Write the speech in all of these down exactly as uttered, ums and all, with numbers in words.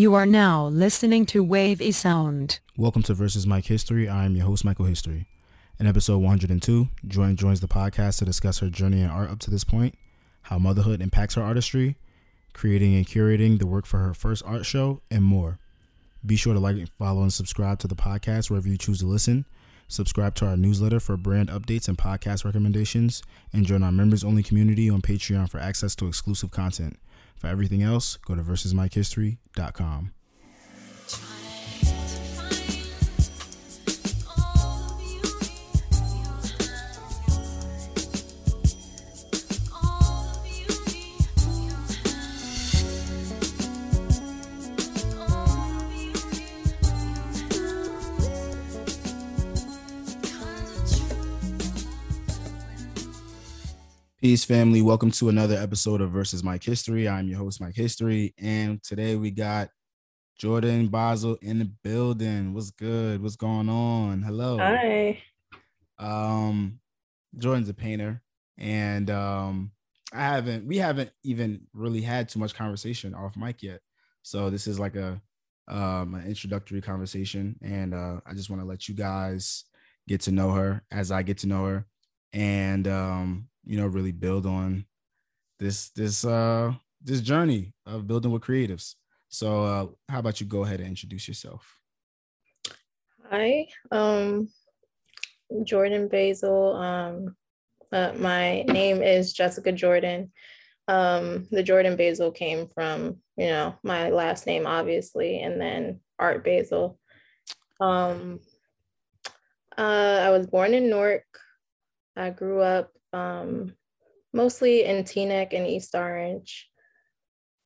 You are now listening to Wavy Sound. Welcome to Versus Mike History. I am your host, Michael History. In episode one hundred two, Jordan joins the podcast to discuss her journey in art up to this point, how motherhood impacts her artistry, creating and curating the work for her first art show, and more. Be sure to like, follow, and subscribe to the podcast wherever you choose to listen. Subscribe to our newsletter for brand updates and podcast recommendations, and join our members-only community on Patreon for access to exclusive content. For everything else, go to versus mike history dot com. Peace, family. Welcome to another episode of Versus Mike History. I'm your host, Mike History, and today we got Jordan Basil in the building. What's good? What's going on? Hello. Hi. Um, Jordan's a painter, and um, I haven't. We haven't even really had too much conversation off mic yet, so this is like a um, an introductory conversation, and uh, I just want to let you guys get to know her as I get to know her, and um. you know, really build on this, this, uh, this journey of building with creatives. So, uh, how about you go ahead and introduce yourself? Hi, um, Jordan Basil. Um, uh, my name is Jessica Jordan. Um, the Jordan Basil came from, you know, my last name, obviously, and then Art Basel. Um, uh, I was born in Newark. I grew up um mostly in Teaneck and East Orange,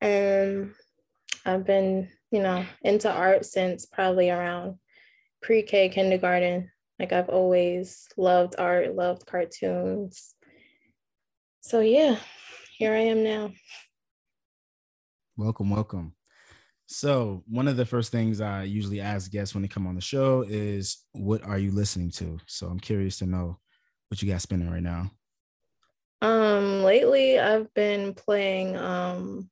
and I've been, you know, into art since probably around pre-K, kindergarten. Like, I've always loved art, loved cartoons, so yeah, here I am now. Welcome welcome. So one of the first things I usually ask guests when they come on the show is, what are you listening to? So I'm curious to know what you got spinning right now. Um, lately I've been playing, um,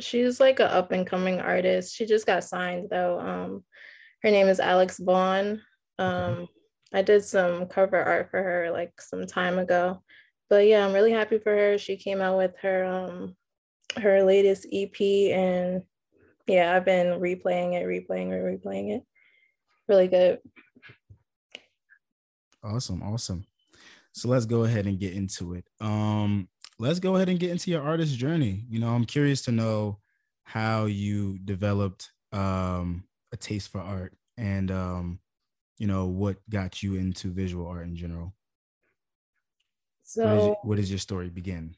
she's like an up and coming artist. She just got signed though. Um, her name is Alex Vaughn. Um, okay. I did some cover art for her like some time ago, but yeah, I'm really happy for her. She came out with her, um, her latest E P, and yeah, I've been replaying it, replaying it, replaying it. Really good. Awesome. Awesome. So let's go ahead and get into it. Um, let's go ahead and get into your artist journey. You know, I'm curious to know how you developed um, a taste for art, and, um, you know, what got you into visual art in general. So where does, where does your story begin?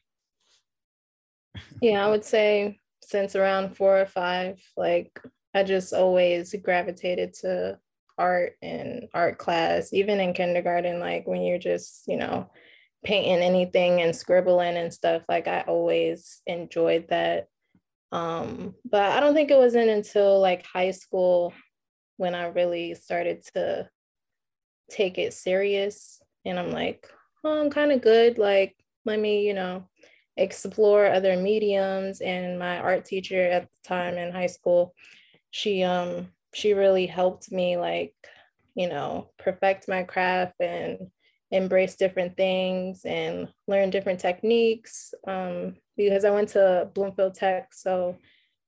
Yeah, I would say since around four or five, like, I just always gravitated to art and art class, even in kindergarten, like when you're just, you know, painting anything and scribbling and stuff, like I always enjoyed that. Um, but I don't think it wasn't until like high school when I really started to take it serious. And I'm like, oh, I'm kind of good. Like, let me, you know, explore other mediums. And my art teacher at the time in high school, she, um, she really helped me, like, you know, perfect my craft and embrace different things and learn different techniques, um, because I went to Bloomfield Tech. So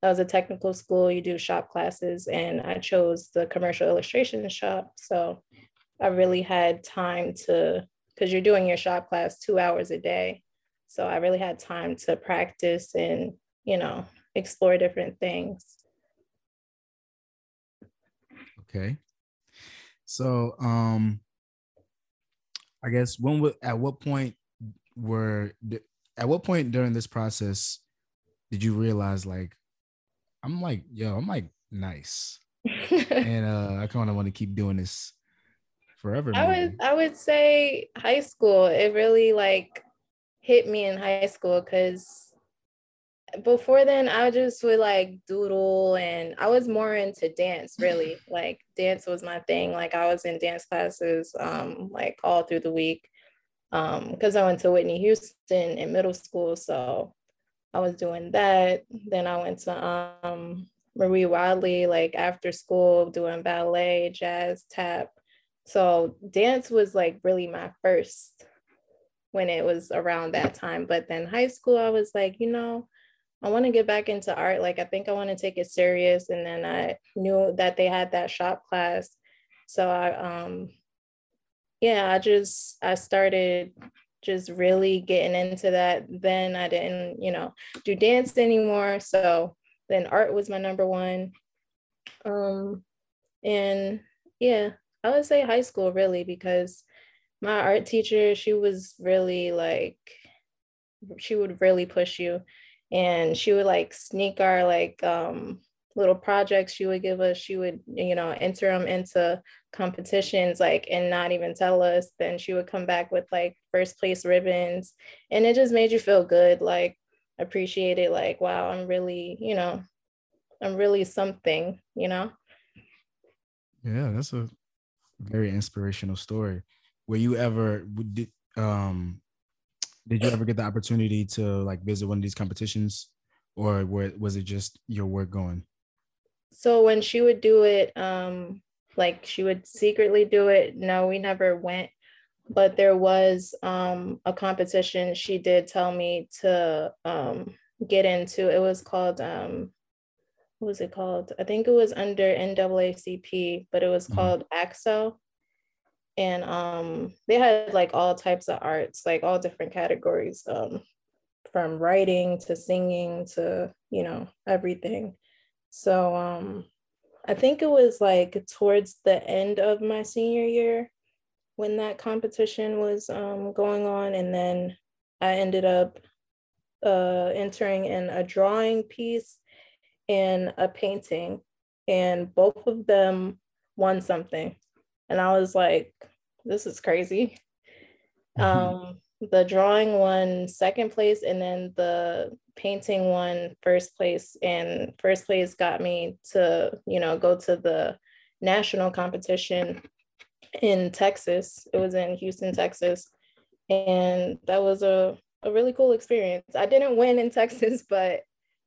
that was a technical school. You do shop classes, and I chose the commercial illustration shop. So I really had time to, because you're doing your shop class two hours a day. So I really had time to practice and, you know, explore different things. Okay. So, um, I guess when, w- at what point were, at what point during this process did you realize, like, I'm like, yo, I'm like, nice. and, uh, I kind of want to keep doing this forever. I maybe. would, I would say high school. It really like hit me in high school, because before then I just would like doodle, and I was more into dance, really. Like, dance was my thing. Like, I was in dance classes um like all through the week, um because I went to Whitney Houston in middle school, so I was doing that. Then I went to um Marie Wiley, like after school doing ballet, jazz, tap. So dance was like really my first when it was around that time. But then high school, I was like, you know, I want to get back into art. Like, I think I want to take it serious. And then I knew that they had that shop class. So I, um, yeah, I just, I started just really getting into that. Then I didn't, you know, do dance anymore. So then art was my number one. Um, and yeah, I would say high school really, because my art teacher, she was really like, she would really push you. And she would like sneak our like um, little projects she would give us. She would, you know, enter them into competitions, like, and not even tell us. Then she would come back with like first place ribbons. And it just made you feel good, like appreciated, like, wow, I'm really, you know, I'm really something, you know? Yeah, that's a very inspirational story. Were you ever, did, um, Did you ever get the opportunity to like visit one of these competitions, or were, was it just your work going? So when she would do it, um, like she would secretly do it. No, we never went, but there was um, a competition she did tell me to um, get into. It was called, um, what was it called? I think it was under N double A C P, but it was mm-hmm. called A C T S O. And um, they had like all types of arts, like all different categories, um, from writing to singing to, you know, everything. So um, I think it was like towards the end of my senior year when that competition was um, going on. And then I ended up uh, entering in a drawing piece and a painting, and both of them won something. And I was like, this is crazy. Um, the drawing won second place, and then the painting won first place. And first place got me to, you know, go to the national competition in Texas. It was in Houston, Texas. And that was a, a really cool experience. I didn't win in Texas, but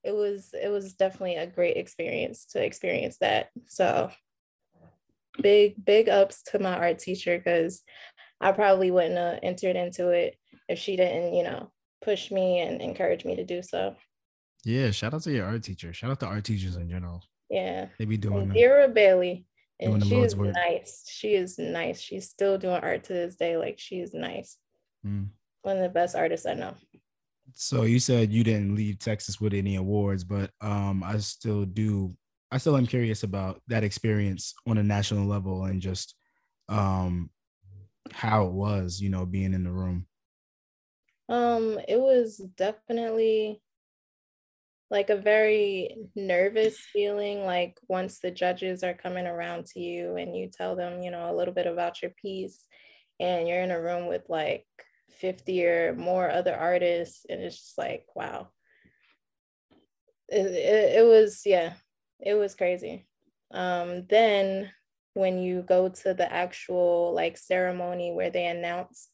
it was it was definitely a great experience to experience that. So Big, big ups to my art teacher, because I probably wouldn't have entered into it if she didn't, you know, push me and encourage me to do so. Yeah, shout out to your art teacher. Shout out to art teachers in general. Yeah. They be doing it. Vera Bailey. And she's nice. She is nice. She's still doing art to this day. Like, she's nice. Mm. One of the best artists I know. So you said you didn't leave Texas with any awards, but um, I still do. I still am curious about that experience on a national level and just um, how it was, you know, being in the room. Um, it was definitely like a very nervous feeling, like once the judges are coming around to you and you tell them, you know, a little bit about your piece, and you're in a room with like fifty or more other artists, and it's just like, wow. It, it, it was, yeah. It was crazy. Um, then when you go to the actual like ceremony where they announce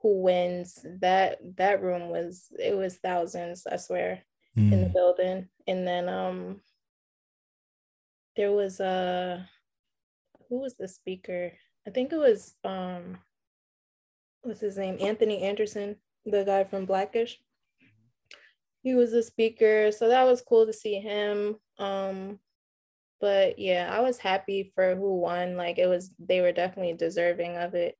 who wins, that that room was, it was thousands, I swear, mm. in the building. And then um, there was a, who was the speaker? I think it was, um, what's his name? Anthony Anderson, the guy from Black-ish. He was a speaker, so that was cool to see him. Um, but yeah, I was happy for who won. Like, it was, they were definitely deserving of it.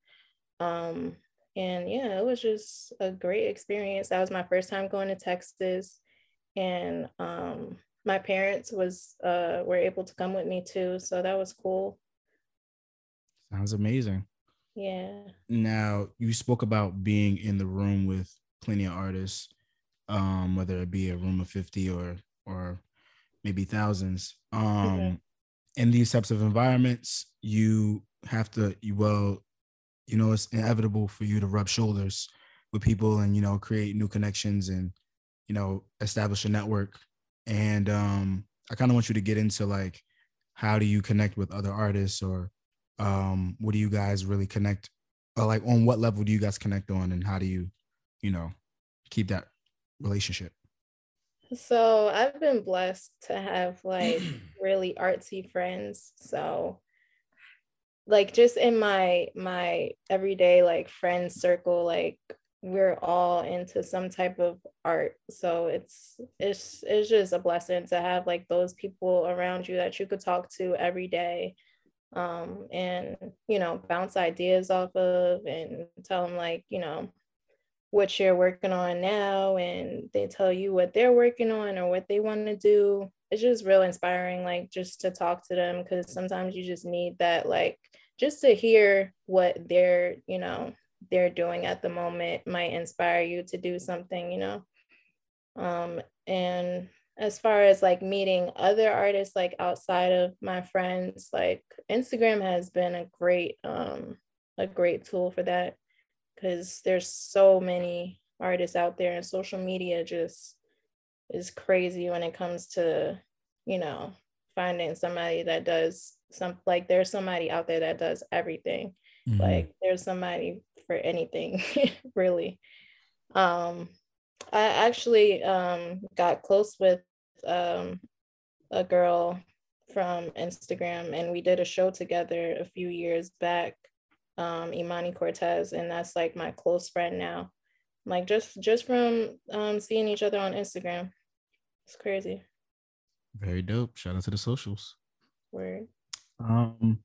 Um, and yeah, it was just a great experience. That was my first time going to Texas, and um, my parents was uh were able to come with me too, so that was cool. Sounds amazing. Yeah. Now, you spoke about being in the room with plenty of artists. Um, whether it be a room of fifty or or maybe thousands. Um, mm-hmm. In these types of environments, you have to, you, well, you know, it's inevitable for you to rub shoulders with people and, you know, create new connections and, you know, establish a network. And um, I kind of want you to get into like, how do you connect with other artists, or um, what do you guys really connect? Or like, on what level do you guys connect on, and how do you, you know, keep that relationship? So I've been blessed to have like really artsy friends. So like just in my my everyday like friend circle, like we're all into some type of art. So it's it's it's just a blessing to have like those people around you that you could talk to every day, um, and you know, bounce ideas off of and tell them like, you know, what you're working on now, and they tell you what they're working on or what they want to do. It's just real inspiring, like just to talk to them, because sometimes you just need that, like just to hear what they're, you know, they're doing at the moment might inspire you to do something, you know. Um, and as far as like meeting other artists, like outside of my friends, like Instagram has been a great, um, a great tool for that, because there's so many artists out there, and social media just is crazy when it comes to, you know, finding somebody that does some, like there's somebody out there that does everything. Mm-hmm. Like there's somebody for anything, really. Um, I actually um, got close with um, a girl from Instagram, and we did a show together a few years back. Um, Imani Cortez, and that's like my close friend now, like just just from um, seeing each other on Instagram. It's crazy. Very dope. Shout out to the socials. Word. Um,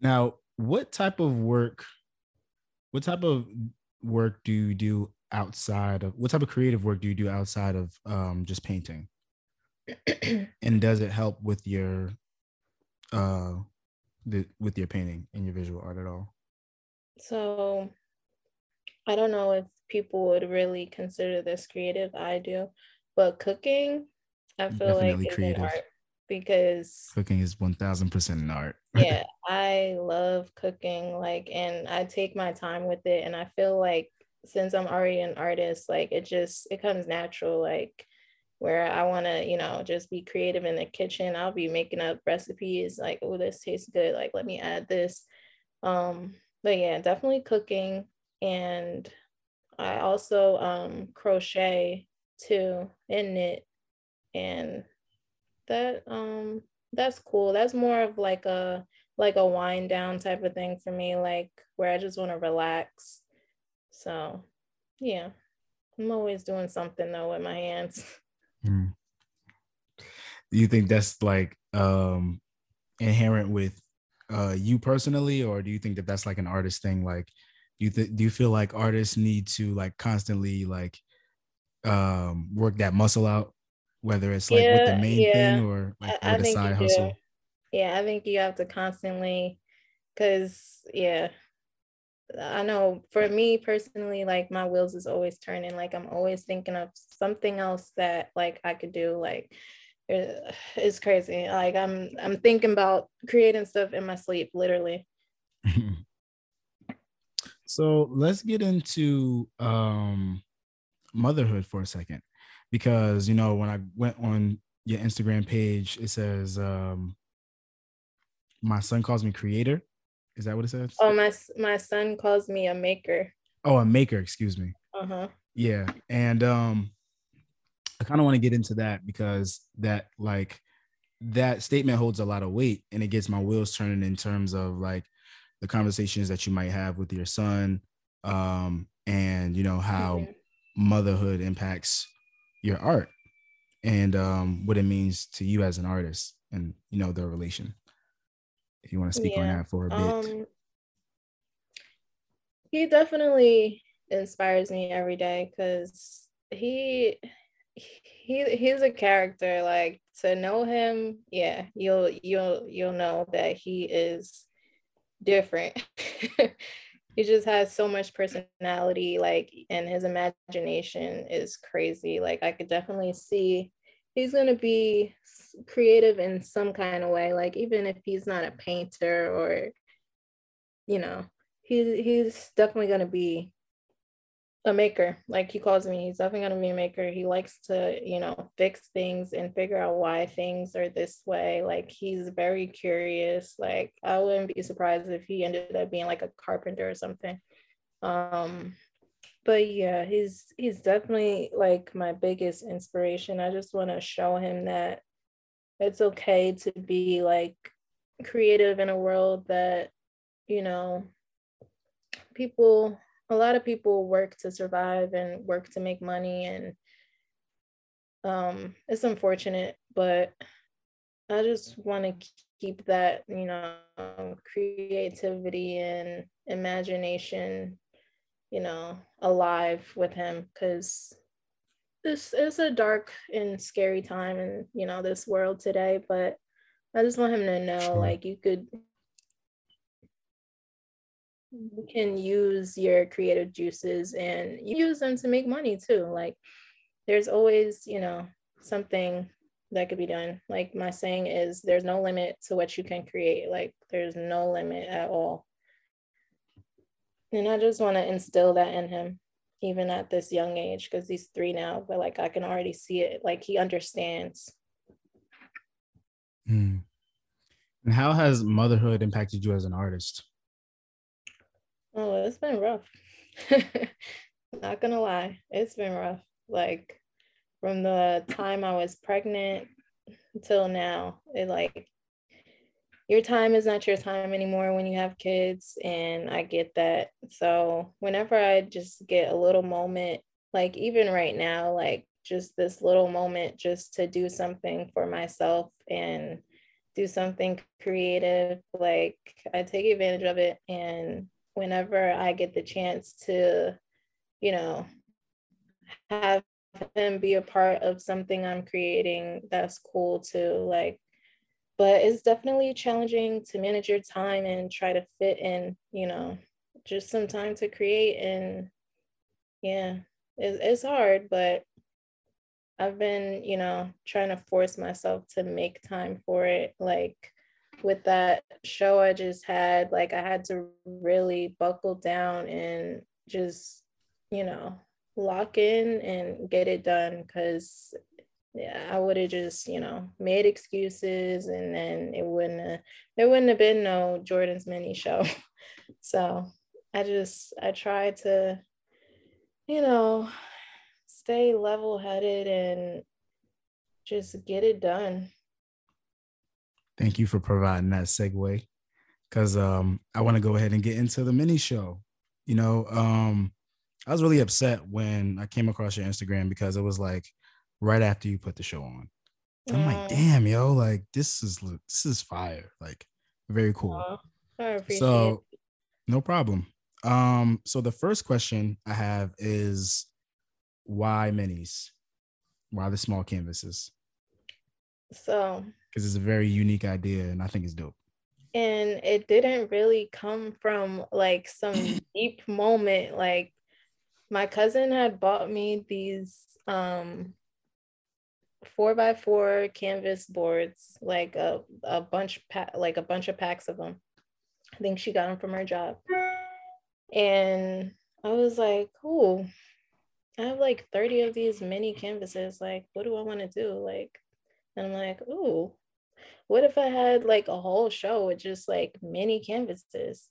now, what type of work? What type of work do you do outside of? What type of creative work do you do outside of um, just painting? And does it help with your? Uh, The, with your painting and your visual art at all? So I don't know if people would really consider this creative. I do, but cooking, I feel Definitely like creative. Is an art, because cooking is one thousand percent an art. Yeah, I love cooking, like, and I take my time with it, and I feel like since I'm already an artist, like it just it comes natural, like where I want to, you know, just be creative in the kitchen. I'll be making up recipes like, oh, this tastes good, like, let me add this. Um, but yeah, definitely cooking. And I also um, crochet too and knit. And that um, that's cool. That's more of like a, like a wind down type of thing for me, like where I just want to relax. So yeah, I'm always doing something though with my hands. Hmm. Do you think that's like um inherent with uh you personally, or do you think that that's like an artist thing? Like, do you th- do you feel like artists need to like constantly like um work that muscle out, whether it's like yeah, with the main yeah. thing or like I, I with a side hustle? Do. Yeah, I think you have to constantly, because yeah, I know for me personally, like my wheels is always turning, like I'm always thinking of something else that like I could do, like it's crazy, like I'm I'm thinking about creating stuff in my sleep, literally. So let's get into um motherhood for a second, because you know when I went on your Instagram page, it says um my son calls me creator. Is that what it says? Oh, my my son calls me a maker. Oh, a maker, excuse me. Uh-huh. Yeah. And um, I kind of want to get into that, because that like that statement holds a lot of weight, and it gets my wheels turning in terms of like the conversations that you might have with your son, um, and you know how mm-hmm. motherhood impacts your art, and um, what it means to you as an artist, and you know the relation. If you want to speak yeah. on that for a bit. Um, he definitely inspires me every day, because he he he's a character. Like to know him, yeah, you'll you'll you'll know that he is different. He just has so much personality, like, and his imagination is crazy. Like I could definitely see he's going to be creative in some kind of way. Like, even if he's not a painter, or, you know, he, he's definitely going to be a maker. Like he calls me, he's definitely going to be a maker. He likes to, you know, fix things and figure out why things are this way. Like he's very curious. Like I wouldn't be surprised if he ended up being like a carpenter or something. Um, But yeah, he's he's definitely like my biggest inspiration. I just want to show him that it's okay to be like creative in a world that, you know, people, a lot of people work to survive and work to make money, and um, it's unfortunate, but I just want to keep that, you know, creativity and imagination, you know, alive with him, because this is a dark and scary time in, you know, this world today, but I just want him to know, sure, like, you could, you can use your creative juices and use them to make money too. Like, there's always, you know, something that could be done. Like, my saying is, there's no limit to what you can create. Like, there's no limit at all. And I just want to instill that in him, even at this young age, because he's three now, but like, I can already see it. Like, he understands. Mm. And how has motherhood impacted you as an artist? Oh, it's been rough. Not gonna lie, it's been rough. Like, from the time I was pregnant until now, it like, your time is not your time anymore when you have kids, and I get that. So whenever I just get a little moment, like even right now, like just this little moment just to do something for myself and do something creative, like I take advantage of it. And whenever I get the chance to, you know, have him be a part of something I'm creating, that's cool too. Like, but it's definitely challenging to manage your time and try to fit in, you know, just some time to create. And yeah, it, it's hard, but I've been, you know, trying to force myself to make time for it. Like with that show I just had, like I had to really buckle down and just, you know, lock in and get it done, because yeah, I would have just, you know, made excuses, and then it wouldn't have, there wouldn't have been no Jordan's mini show. So I just, I try to, you know, stay level-headed and just get it done. Thank you for providing that segue, because um, I want to go ahead and get into the mini show. You know, um, I was really upset when I came across your Instagram, because it was like, right after you put the show on. I'm mm. like, damn, yo, like this is this is fire. Like, very cool. Oh, I appreciate so it. No problem. Um, so the first question I have is, why minis? Why the small canvases? So, because it's a very unique idea and I think it's dope. And it didn't really come from like some deep moment. Like, my cousin had bought me these um four by four canvas boards, like a, a bunch pa- like a bunch of packs of them. I think she got them from her job, and I was like, cool, I have like thirty of these mini canvases, like what do I want to do? Like, and I'm like, ooh, what if I had like a whole show with just like mini canvases?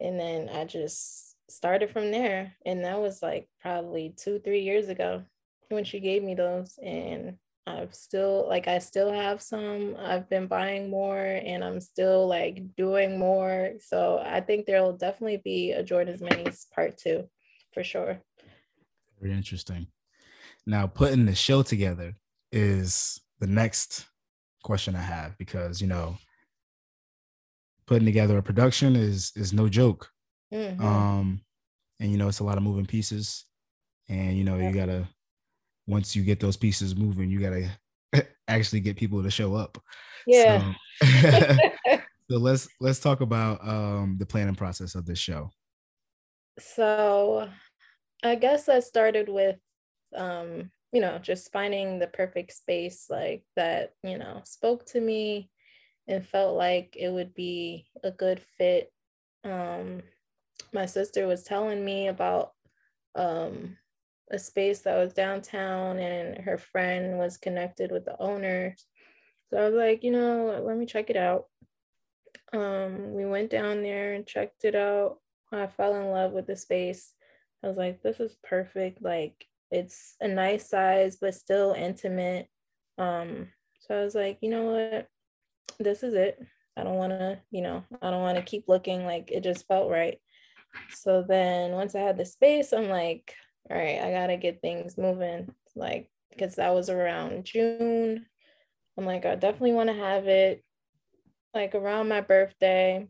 And then I just started from there, and that was like probably two three years ago when she gave me those. And I've still, like, I still have some. I've been buying more, and I'm still like doing more. So I think there'll definitely be a Jordan's Minis part two for sure. Very interesting. Now, putting the show together is the next question I have, because, you know, putting together a production is is no joke. Mm-hmm. Um, and, you know, it's a lot of moving pieces, and, you know, yeah. you got to, once you get those pieces moving, you got to actually get people to show up. Yeah. So, so let's, let's talk about um, the planning process of this show. So I guess I started with, um, you know, just finding the perfect space, like that, you know, spoke to me and felt like it would be a good fit. Um, my sister was telling me about, um, a space that was downtown, and her friend was connected with the owner. So I was like, you know, let me check it out. Um, we went down there and checked it out. I fell in love with the space. I was like, this is perfect. Like, it's a nice size, but still intimate. Um, so I was like, you know what? This is it. I don't want to, you know, I don't want to keep looking. Like, it just felt right. So then once I had the space, I'm like, all right, I got to get things moving. Like, because that was around June. I'm like, I definitely want to have it like around my birthday.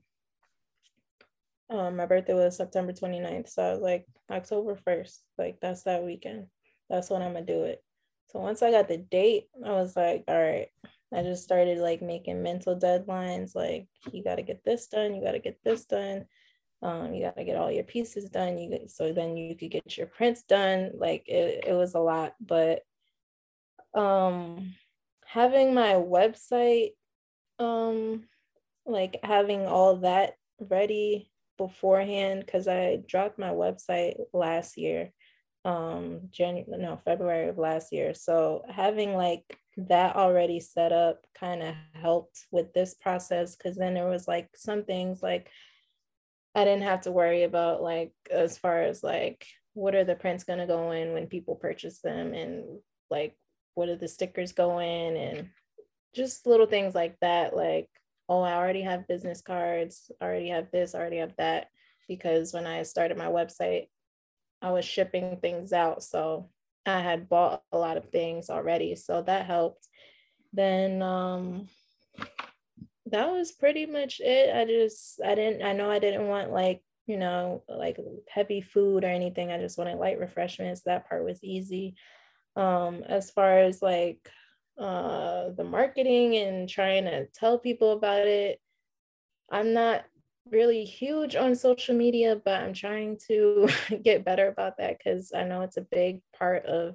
Um, my birthday was September twenty-ninth. So I was like, October first, like that's that weekend. That's when I'm gonna do it. So once I got the date, I was like, all right, I just started like making mental deadlines. Like, you got to get this done. You got to get this done. Um, you got to get all your pieces done. You get, so then you could get your prints done. Like, it, it was a lot, but um, having my website, um, like having all that ready beforehand, because I dropped my website last year, um, January, no, February of last year. So having like that already set up kind of helped with this process, because then there was like some things like I didn't have to worry about, like as far as like what are the prints going to go in when people purchase them, and like what are the stickers go in, and just little things like that. Like, oh, I already have business cards, I already have this, I already have that, because when I started my website, I was shipping things out, so I had bought a lot of things already, so that helped. Then um, that was pretty much it. I just, I didn't, I know I didn't want like, you know, like heavy food or anything. I just wanted light refreshments. That part was easy. Um, as far as like uh, the marketing and trying to tell people about it, I'm not really huge on social media, but I'm trying to get better about that, because I know it's a big part of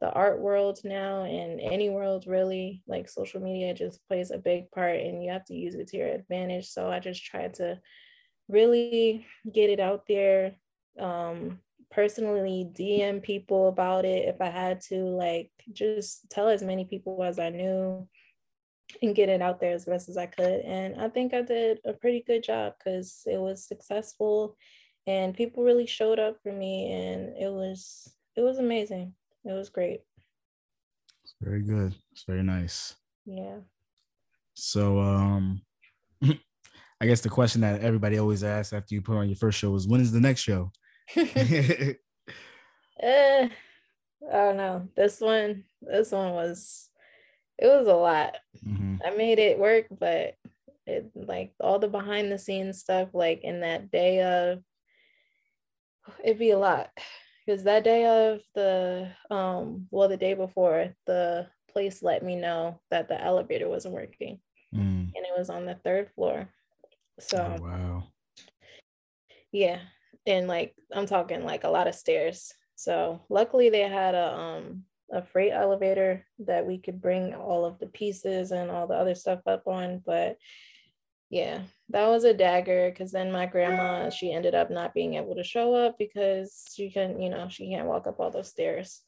the art world now, and any world really. Like, social media just plays a big part, and you have to use it to your advantage. So I just try to really get it out there. Um, personally D M people about it if I had to, like just tell as many people as I knew and get it out there as best as I could. And I think I did a pretty good job, because it was successful and people really showed up for me, and it was, it was amazing. It was great. It's very good. It's very nice. Yeah. So um, I guess the question that everybody always asks after you put on your first show is, when is the next show? uh, I don't know. This one, this one was, it was a lot. Mm-hmm. I made it work, but it, like all the behind the scenes stuff, like in that day of, it'd be a lot. Because that day of the, um, well, the day before, the place let me know that the elevator wasn't working. Mm. And it was on the third floor. So, oh, wow. Yeah. And like, I'm talking like a lot of stairs. So luckily they had a, um, a freight elevator that we could bring all of the pieces and all the other stuff up on. But yeah, that was a dagger, because then my grandma, she ended up not being able to show up because she couldn't, you know, she can't walk up all those stairs.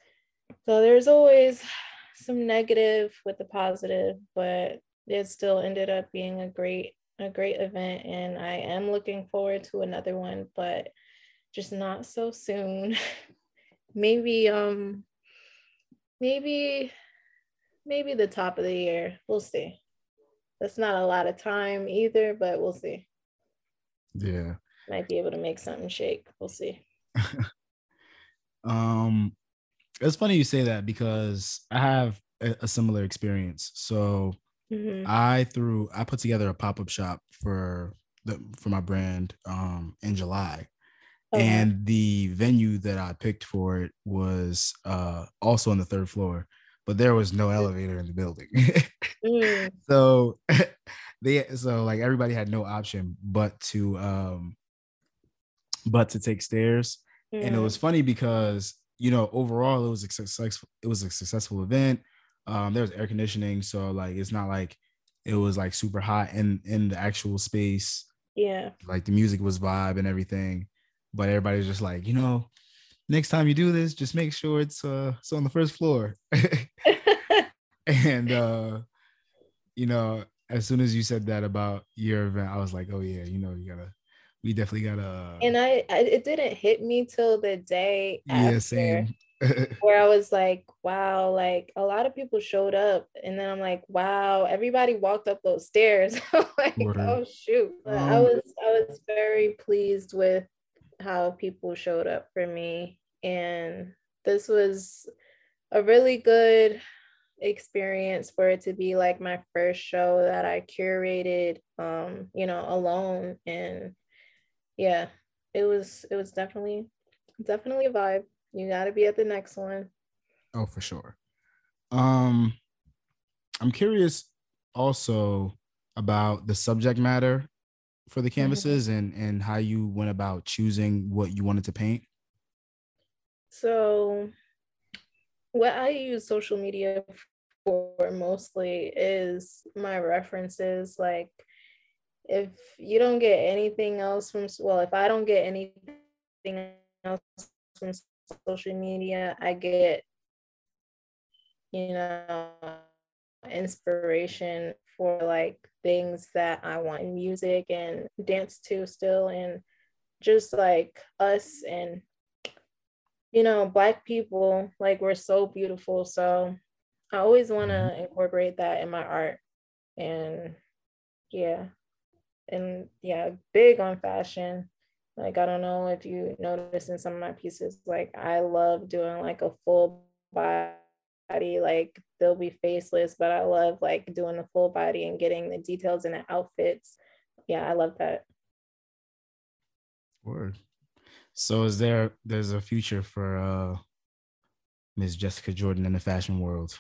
So there's always some negative with the positive, but it still ended up being a great, a great event. And I am looking forward to another one, but just not so soon. Maybe, um, maybe, maybe the top of the year. We'll see. That's not a lot of time either, but we'll see. Yeah. Might be able to make something shake. We'll see. um, it's funny you say that, because I have a, a similar experience. So mm-hmm. I threw, I put together a pop-up shop for the, for my brand um, in July. Okay. And the venue that I picked for it was uh, also on the third floor, but there was no elevator in the building. Mm. So they, so like everybody had no option but to, um, but to take stairs. Mm. And it was funny because, you know, overall it was a successful, it was a successful event. Um, there was air conditioning. So like, it's not like it was like super hot in, in the actual space. Yeah. Like the music was vibe and everything, but everybody's just like, you know, next time you do this, just make sure it's, uh, it's on the first floor. And, uh, you know, as soon as you said that about your event, I was like, oh yeah, you know, you gotta we definitely got a. And I, I it didn't hit me till the day after. Yeah, same. Where I was like, wow, like a lot of people showed up, and then I'm like, wow, everybody walked up those stairs. I'm like, Word. oh shoot! Um, I was I was very pleased with how people showed up for me, and this was a really good experience for it to be like my first show that I curated, um, you know, alone, and yeah, it was it was definitely definitely a vibe. You got to be at the next one. Oh, for sure. Um, I'm curious also about the subject matter for the canvases and, and how you went about choosing what you wanted to paint. So what I use social media for mostly is my references. Like if you don't get anything else from, well, if I don't get anything else from social media, I get, you know, inspiration for like things that I want in music and dance too still, and just like us and, you know, Black people, like we're so beautiful. So I always want to incorporate that in my art. And yeah, and yeah, big on fashion. Like, I don't know if you notice in some of my pieces, like I love doing like a full body, like they'll be faceless, but I love like doing the full body and getting the details in the outfits. Yeah, I love that. Word. So is there, there's a future for uh, Miz Jessica Jordan in the fashion world?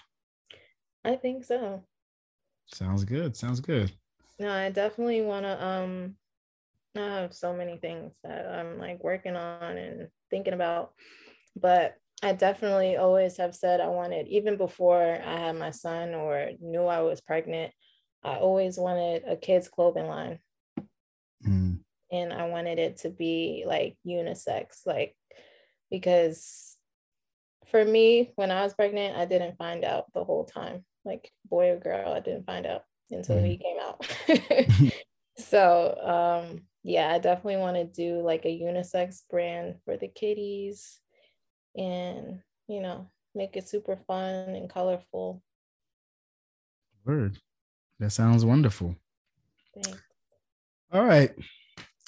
I think so. Sounds good. Sounds good. No, I definitely want to, um, I have so many things that I'm like working on and thinking about, but I definitely always have said I wanted, even before I had my son or knew I was pregnant, I always wanted a kids clothing line. Mm. And I wanted it to be like unisex, like, because for me, when I was pregnant, I didn't find out the whole time, like boy or girl, I didn't find out until mm. he came out. So, um, yeah, I definitely want to do like a unisex brand for the kiddies and, you know, make it super fun and colorful. Word. That sounds wonderful. Thanks. All right.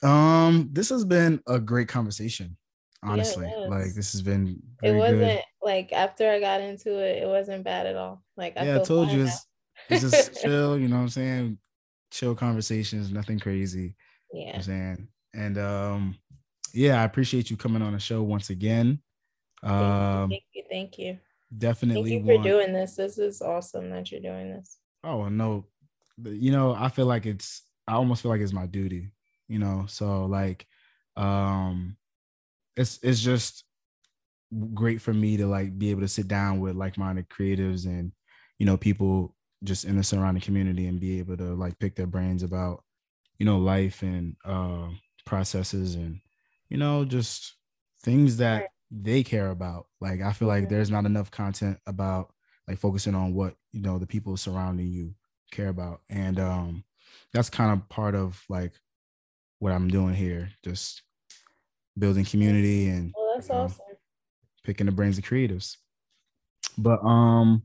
Um, this has been a great conversation, honestly. Yeah, like this has been very It wasn't good. Like after I got into it, it wasn't bad at all. Like I Yeah, I told you it's, it's just chill, you know what I'm saying? Chill conversations, nothing crazy. Yeah. You know I'm saying? And um, yeah, I appreciate you coming on the show once again. Um, thank you, thank you. Definitely. Thank you for want... doing this. This is awesome that you're doing this. Oh, no. You know, I feel like it's, I almost feel like it's my duty, you know? So like, um, it's, it's just great for me to like be able to sit down with like-minded creatives and, you know, people just in the surrounding community and be able to like pick their brains about, you know, life and uh, processes and, you know, just things that they care about. Like, I feel like there's not enough content about like focusing on what, you know, the people surrounding you care about. And um, that's kind of part of like what I'm doing here, just building community and well, that's awesome. know, picking the brains of creatives. But, um,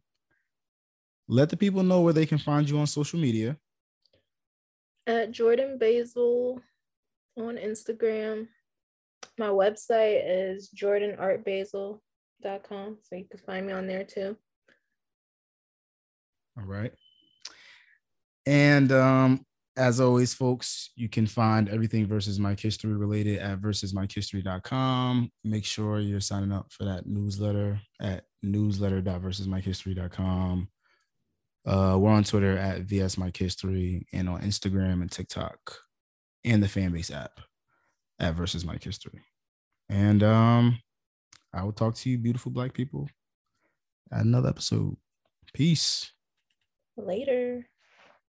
let the people know where they can find you on social media. At Jordan Basil on Instagram. My website is Jordan Art Basil dot com. So you can find me on there too. All right. And um, as always, folks, you can find everything Versus Mike History related at versus mike history dot com. Make sure you're signing up for that newsletter at newsletter dot versus mike history dot com. Uh, we're on Twitter at V S Mike History and on Instagram and TikTok and the Fanbase app at Versus Mike History. And um, I will talk to you, beautiful Black people, at another episode. Peace. Later.